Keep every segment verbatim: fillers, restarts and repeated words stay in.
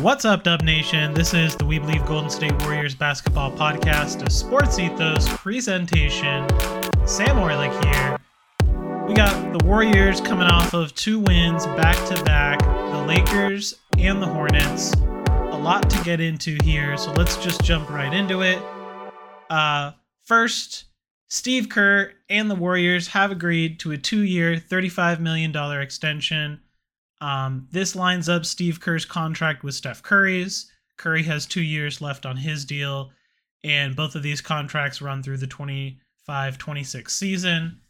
What's up, Dub Nation? This is the We Believe Golden State Warriors basketball podcast, a sports ethos presentation. Sam Orlik here. We got the Warriors coming off of two wins back-to-back, the Lakers and the Hornets. A lot to get into here, so let's just jump right into it. Uh, first, Steve Kerr and the Warriors have agreed to a two-year, thirty-five million dollars extension. Um, this lines up Steve Kerr's contract with Steph Curry's. Curry has two years left on his deal, and both of these contracts run through the twenty-five twenty-six season.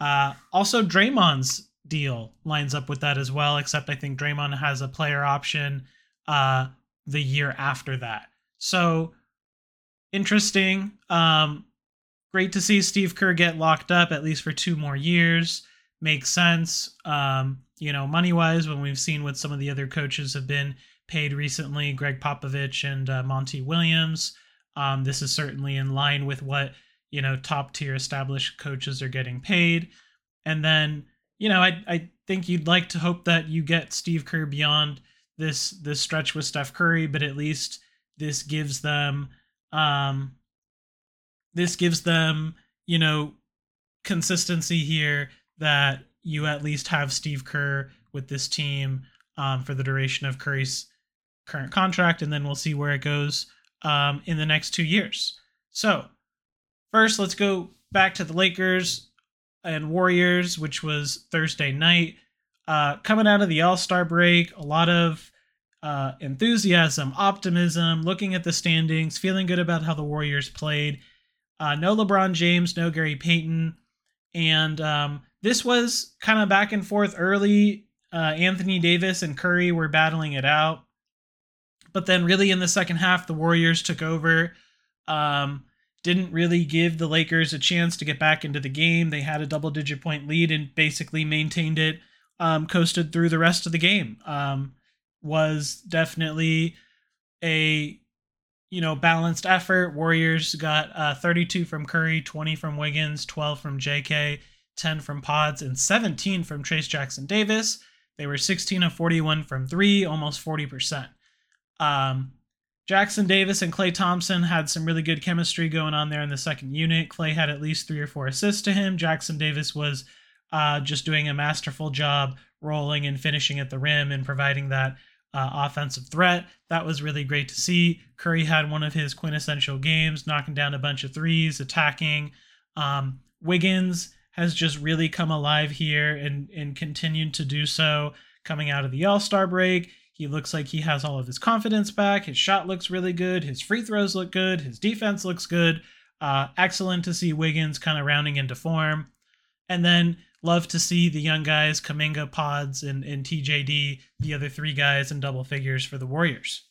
Uh, also, Draymond's deal lines up with that as well, except I think Draymond has a player option uh, the year after that. So, interesting. Um, great to see Steve Kerr get locked up at least for two more years. Makes sense. Um, you know, money-wise, when we've seen what some of the other coaches have been paid recently, Gregg Popovich and uh, Monty Williams, um, this is certainly in line with what, you know, top-tier established coaches are getting paid. And then, you know, I I think you'd like to hope that you get Steve Kerr beyond this this stretch with Steph Curry, but at least this gives them, um, this gives them, you know, consistency here that you at least have Steve Kerr with this team um, for the duration of Curry's current contract, and then we'll see where it goes um, in the next two years. So, first, let's go back to the Lakers and Warriors, which was Thursday night. Uh, coming out of the All-Star break, a lot of uh, enthusiasm, optimism, looking at the standings, feeling good about how the Warriors played. Uh, no LeBron James, no Gary Payton, and um, this was kind of back and forth early. Uh, Anthony Davis and Curry were battling it out. But then really in the second half, the Warriors took over. Um, didn't really give the Lakers a chance to get back into the game. They had a double-digit point lead and basically maintained it, um, coasted through the rest of the game. Um, was definitely a, you know, balanced effort. Warriors got uh, thirty-two from Curry, twenty from Wiggins, twelve from J K, ten from Pods, and seventeen from Trayce Jackson-Davis. They were sixteen of forty-one from three, almost forty percent. Um, Jackson Davis and Klay Thompson had some really good chemistry going on there in the second unit. Klay had at least three or four assists to him. Jackson Davis was uh, just doing a masterful job rolling and finishing at the rim and providing that uh, offensive threat. That was really great to see. Curry had one of his quintessential games, knocking down a bunch of threes, attacking. Um, Wiggins has just really come alive here and, and continued to do so coming out of the All-Star break. He looks like he has all of his confidence back. His shot looks really good. His free throws look good. His defense looks good. Uh, excellent to see Wiggins kind of rounding into form. And then love to see the young guys, Kuminga, Pods, and, and T J D, the other three guys in double figures for the Warriors.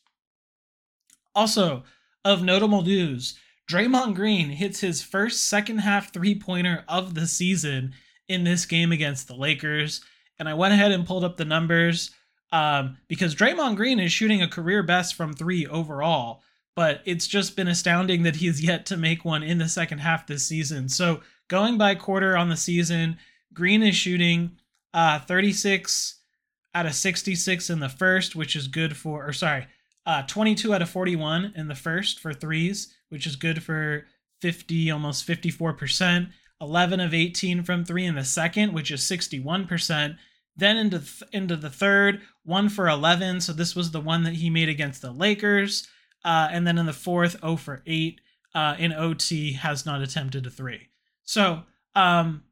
Also, of notable news, Draymond Green hits his first second-half three-pointer of the season in this game against the Lakers. And I went ahead and pulled up the numbers. Um, because Draymond Green is shooting a career best from three overall, but it's just been astounding that he has yet to make one in the second half this season. So going by quarter on the season, Green is shooting uh, thirty-six out of sixty-six in the first, which is good for, or sorry, uh, twenty-two out of forty-one in the first for threes, which is good for fifty, almost fifty-four percent, eleven of eighteen from three in the second, which is sixty-one percent. Then into th- into the third, one for eleven, so this was the one that he made against the Lakers. Uh, and then in the fourth, zero for eight uh, in O T, has not attempted a three. So, um,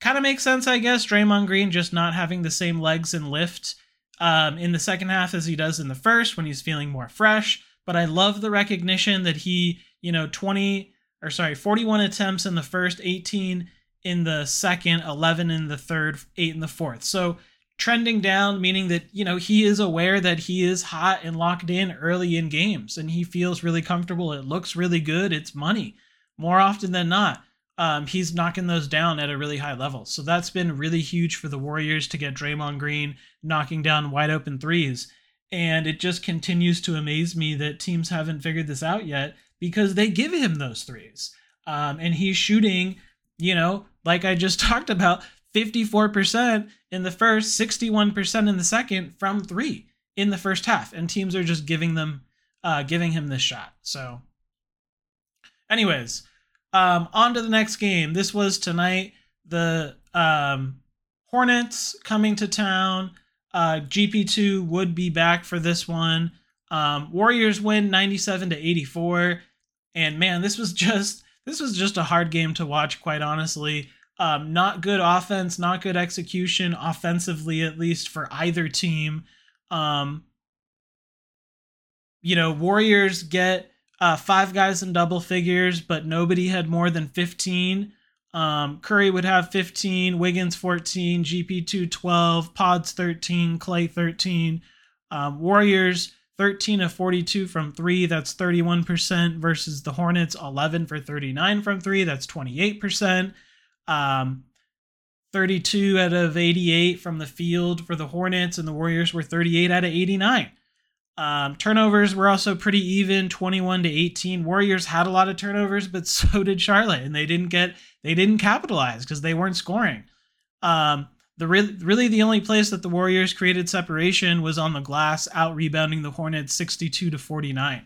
kind of makes sense, I guess, Draymond Green just not having the same legs and lift um, in the second half as he does in the first when he's feeling more fresh. But I love the recognition that he, you know, twenty, or sorry, forty-one attempts in the first, eighteen in the second, eleven in the third, eight in the fourth. So trending down, meaning that, you know, he is aware that he is hot and locked in early in games and he feels really comfortable. It looks really good. It's money. More often than not, um, he's knocking those down at a really high level. So that's been really huge for the Warriors to get Draymond Green knocking down wide open threes. And it just continues to amaze me that teams haven't figured this out yet because they give him those threes. Um, and he's shooting, you know, like I just talked about, fifty-four percent in the first, sixty-one percent in the second from three. in the first half, and teams are just giving them, uh, giving him this shot. So anyways, um, on to the next game. This was tonight, the um, Hornets coming to town. Uh, G P two would be back for this one. Um, Warriors win ninety-seven to eighty-four. And man, this was just, this was just a hard game to watch, quite honestly. Um, not good offense, not good execution offensively, at least for either team. Um, you know, Warriors get uh, five guys in double figures, but nobody had more than fifteen. Um, Curry would have fifteen, Wiggins fourteen, G P two twelve, Pods thirteen, Klay thirteen. Um, Warriors thirteen of forty-two from three, that's thirty-one percent, versus the Hornets eleven for thirty-nine from three, that's twenty-eight percent. Um, thirty-two out of eighty-eight from the field for the Hornets, and the Warriors were thirty-eight out of eighty-nine. Um, turnovers were also pretty even, twenty-one to eighteen. Warriors had a lot of turnovers, but so did Charlotte, and they didn't get, they didn't capitalize because they weren't scoring. Um, the re- really the only place that the Warriors created separation was on the glass, out rebounding the Hornets sixty-two to forty-nine.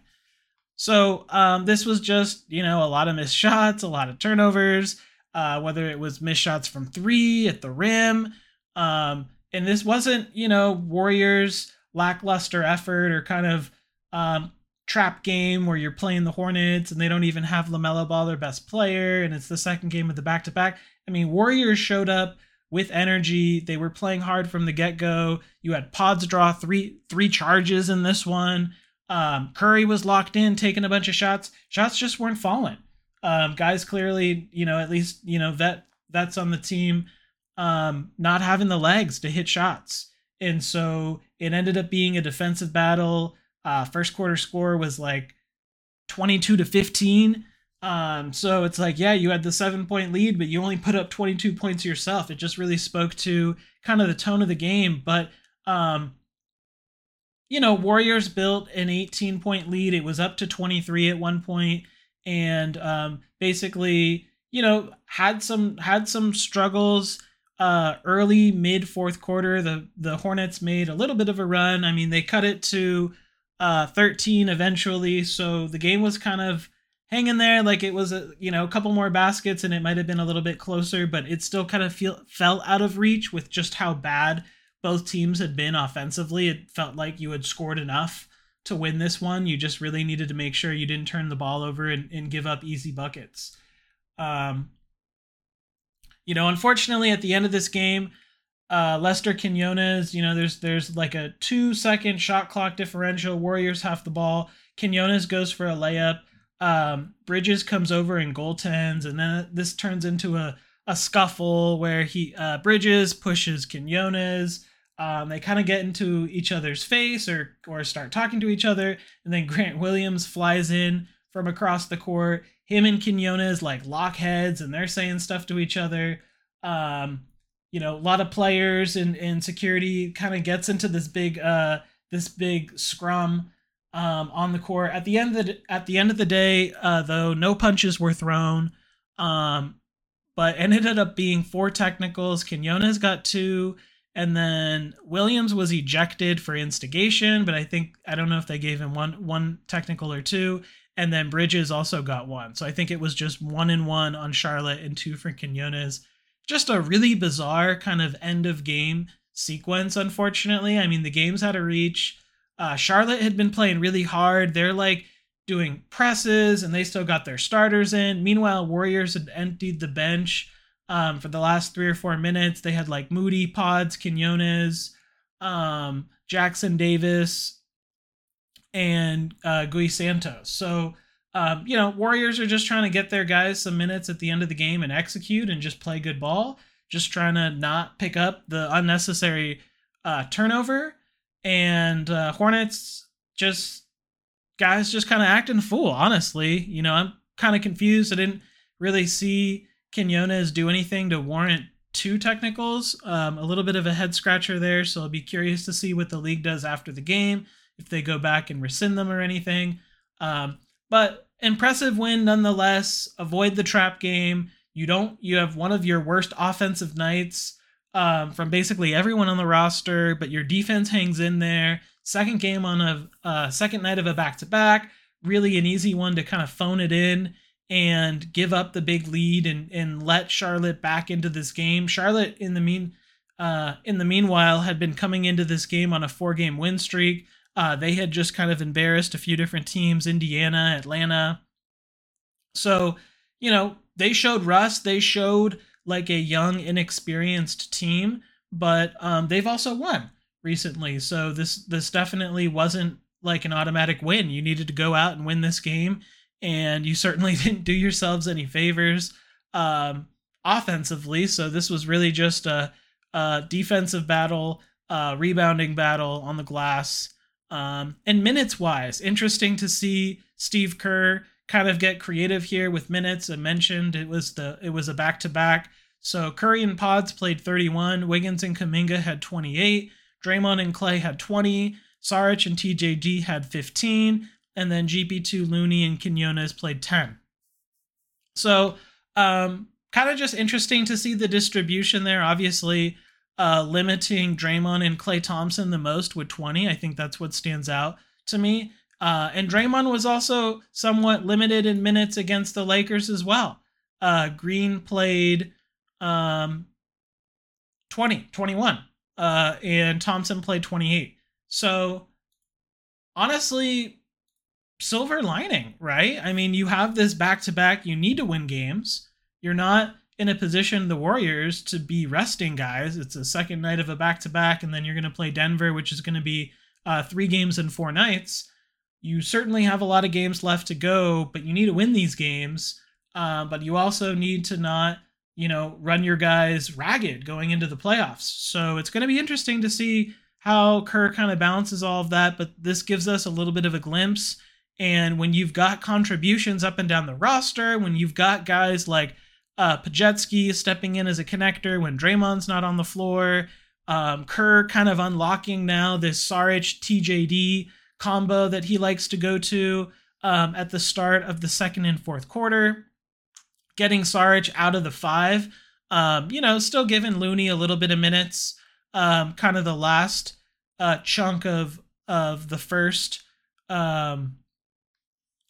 So, um, this was just, you know, a lot of missed shots, a lot of turnovers, uh, whether it was missed shots from three at the rim. Um, and this wasn't, you know, Warriors lackluster effort or kind of, um, trap game where you're playing the Hornets and they don't even have LaMelo Ball, their best player. And it's the second game of the back-to-back. I mean, Warriors showed up with energy. They were playing hard from the get-go. You had Pods draw three, three charges in this one. Um, Curry was locked in, taking a bunch of shots. Shots just weren't falling. Um, guys clearly, you know, at least, you know, vet, vets on the team, um, not having the legs to hit shots. And so it ended up being a defensive battle. Uh, first quarter score was like twenty-two to fifteen. Um, so it's like, yeah, you had the seven point lead, but you only put up twenty-two points yourself. It just really spoke to kind of the tone of the game. But, um, you know, Warriors built an eighteen point lead. It was up to twenty-three at one point, and, um, basically, you know, had some, had some struggles, uh, early mid fourth quarter. The, the Hornets made a little bit of a run. I mean, they cut it to, uh, thirteen eventually. So the game was kind of hang in there, like it was a, you know, a couple more baskets and it might have been a little bit closer, but it still kind of feel, fell out of reach with just how bad both teams had been offensively. It felt like you had scored enough to win this one. You just really needed to make sure you didn't turn the ball over and, and give up easy buckets. Um, you know, unfortunately, at the end of this game, uh, Lester Quiñones, you know, there's there's like a two-second shot clock differential. Warriors have the ball. Quiñones goes for a layup. Um, Bridges comes over and goaltends, and then this turns into a, a scuffle where he, uh, Bridges pushes Quiñones. Um, they kind of get into each other's face or, or start talking to each other. And then Grant Williams flies in from across the court, him and Quiñones like lock heads, and they're saying stuff to each other. Um, you know, a lot of players and, and security kind of gets into this big, uh, this big scrum, Um, on the court. At the end of the, at the end of the day, uh, though, no punches were thrown, um, but it ended up being four technicals. Quiñones got two, and then Williams was ejected for instigation, but I think, I don't know if they gave him one one technical or two, and then Bridges also got one. So I think it was just one and one on Charlotte and two for Quiñones. Just a really bizarre kind of end of game sequence, unfortunately. I mean, the game's out of reach. Uh, Charlotte had been playing really hard. They're like doing presses and they still got their starters in. Meanwhile, Warriors had emptied the bench um, for the last three or four minutes. They had like Moody, Pods, Quiñones, um, Jackson-Davis, and uh, Gui Santos. So, um, you know, Warriors are just trying to get their guys some minutes at the end of the game and execute and just play good ball. Just trying to not pick up the unnecessary uh, turnover. And uh, Hornets just, guys just kind of acting fool, honestly. You know, I'm kind of confused. I didn't really see Quiñones do anything to warrant two technicals. Um, a little bit of a head scratcher there, so I'll be curious to see what the league does after the game, if they go back and rescind them or anything. Um, but impressive win nonetheless. Avoid the trap game. You don't, you have one of your worst offensive nights Um, from basically everyone on the roster, but your defense hangs in there. Second game on a uh, second night of a back-to-back, really an easy one to kind of phone it in and give up the big lead and, and let Charlotte back into this game. Charlotte, in the mean, uh, in the meanwhile, had been coming into this game on a four-game win streak. Uh, they had just kind of embarrassed a few different teams, Indiana, Atlanta. So, you know, they showed rust. They showed like a young, inexperienced team, but um, they've also won recently. So this this definitely wasn't like an automatic win. You needed to go out and win this game, and you certainly didn't do yourselves any favors um, offensively. So this was really just a, a defensive battle, a rebounding battle on the glass. Um, and minutes-wise, interesting to see Steve Kerr kind of get creative here with minutes. I mentioned it was the it was a back-to-back. So Curry and Pods played thirty-one. Wiggins and Kuminga had twenty-eight. Draymond and Klay had twenty. Saric and T J D had fifteen. And then G P two, Looney, and Quiñones played ten. So um, kind of just interesting to see the distribution there. Obviously, uh, limiting Draymond and Klay Thompson the most with twenty. I think that's what stands out to me. Uh, and Draymond was also somewhat limited in minutes against the Lakers as well. Uh, Green played um, twenty, twenty-one, uh, and Thompson played twenty-eight. So honestly, silver lining, right? I mean, you have this back-to-back, you need to win games. You're not in a position, the Warriors, to be resting guys. It's a second night of a back-to-back, and then you're going to play Denver, which is going to be uh, three games in four nights. You certainly have a lot of games left to go, but you need to win these games. Uh, but you also need to not, you know, run your guys ragged going into the playoffs. So it's going to be interesting to see how Kerr kind of balances all of that. But this gives us a little bit of a glimpse. And when you've got contributions up and down the roster, when you've got guys like uh, Pajetsky stepping in as a connector when Draymond's not on the floor, um, Kerr kind of unlocking now this Saric T J D combo that he likes to go to um, at the start of the second and fourth quarter, getting Saric out of the five, um, you know, still giving Looney a little bit of minutes, um, kind of the last uh, chunk of of the first um,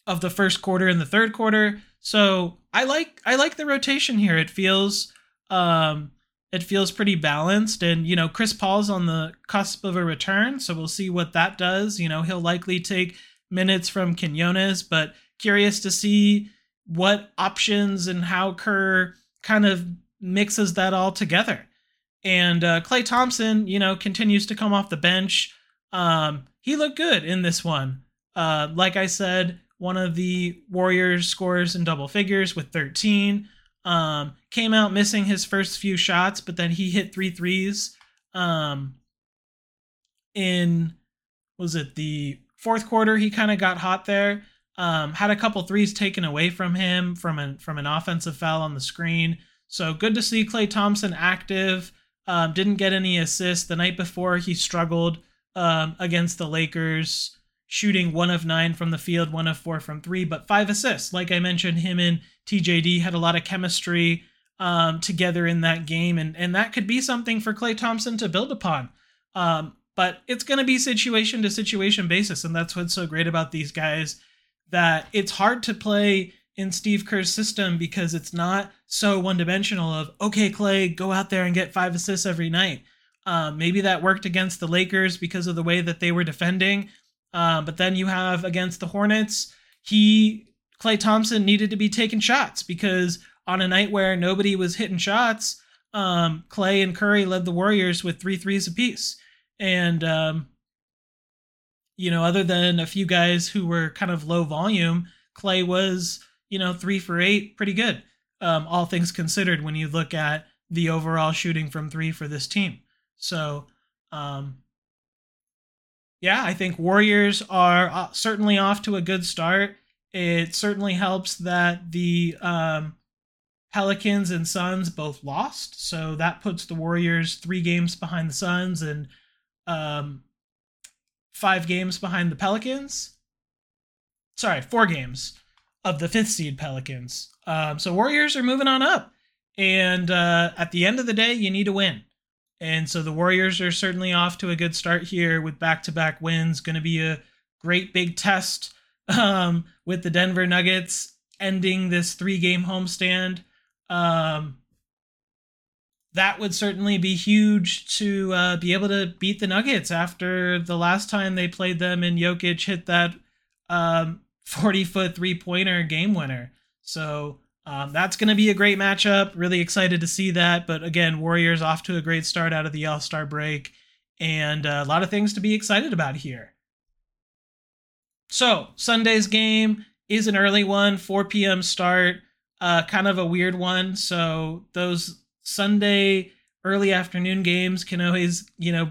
of the first quarter and the third quarter. So I like I like the rotation here. It feels um, it feels pretty balanced. And, you know, Chris Paul's on the cusp of a return, so we'll see what that does. You know, he'll likely take minutes from Quiñones, but curious to see what options and how Kerr kind of mixes that all together. And uh, Klay Thompson, you know, continues to come off the bench. Um, he looked good in this one. Uh, like I said, one of the Warriors scores in double figures with thirteen. Um, came out missing his first few shots, but then he hit three threes um, in, was it the fourth quarter? He kind of got hot there, um, had a couple threes taken away from him from an, from an offensive foul on the screen. So good to see Klay Thompson active, um, didn't get any assists. The night before he struggled um, against the Lakers, shooting one of nine from the field, one of four from three, but five assists. Like I mentioned, him and T J D had a lot of chemistry um, together in that game, and, and that could be something for Klay Thompson to build upon. Um, but it's going to be situation to situation basis, and that's what's so great about these guys, that it's hard to play in Steve Kerr's system because it's not so one-dimensional of, okay, Klay, go out there and get five assists every night. Uh, maybe that worked against the Lakers because of the way that they were defending, uh, but then you have against the Hornets, he... Klay Thompson needed to be taking shots because on a night where nobody was hitting shots, um, Klay and Curry led the Warriors with three threes apiece. And, um, you know, other than a few guys who were kind of low volume, Klay was, you know, three for eight, pretty good. Um, all things considered, when you look at the overall shooting from three for this team. So, um, yeah, I think Warriors are certainly off to a good start. It certainly helps that the um, Pelicans and Suns both lost. So that puts the Warriors three games behind the Suns and um, five games behind the Pelicans. Sorry, four games of the fifth seed Pelicans. Um, so Warriors are moving on up. And uh, at the end of the day, you need to win. And so the Warriors are certainly off to a good start here with back-to-back wins. Going to be a great big test um, with the Denver Nuggets ending this three-game homestand. Um, that would certainly be huge to uh, be able to beat the Nuggets after the last time they played them and Jokic hit that um, forty-foot three-pointer game winner. So um, that's going to be a great matchup. Really excited to see that. But again, Warriors off to a great start out of the All-Star break. And a lot of things to be excited about here. So Sunday's game is an early one, four p.m. start, uh, kind of a weird one. So those Sunday early afternoon games can always, you know,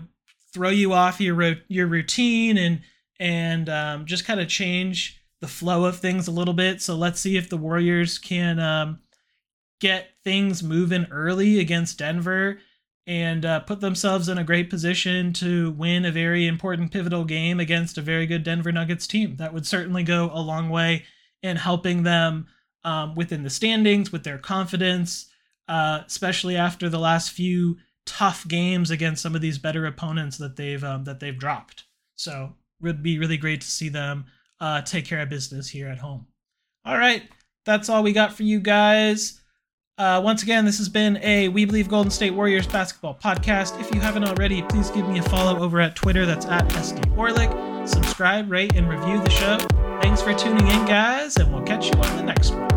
throw you off your ro- your routine and and um, just kind of change the flow of things a little bit. So let's see if the Warriors can um, get things moving early against Denver and uh, put themselves in a great position to win a very important pivotal game against a very good Denver Nuggets team. That would certainly go a long way in helping them um, within the standings, with their confidence, uh, especially after the last few tough games against some of these better opponents that they've um, that they've dropped. So it would be really great to see them uh, take care of business here at home. All right, that's all we got for you guys. Uh, once again, this has been a We Believe Golden State Warriors basketball podcast. If you haven't already, please give me a follow over at Twitter. That's at S D Orlik. Subscribe, rate, and review the show. Thanks for tuning in, guys, and we'll catch you on the next one.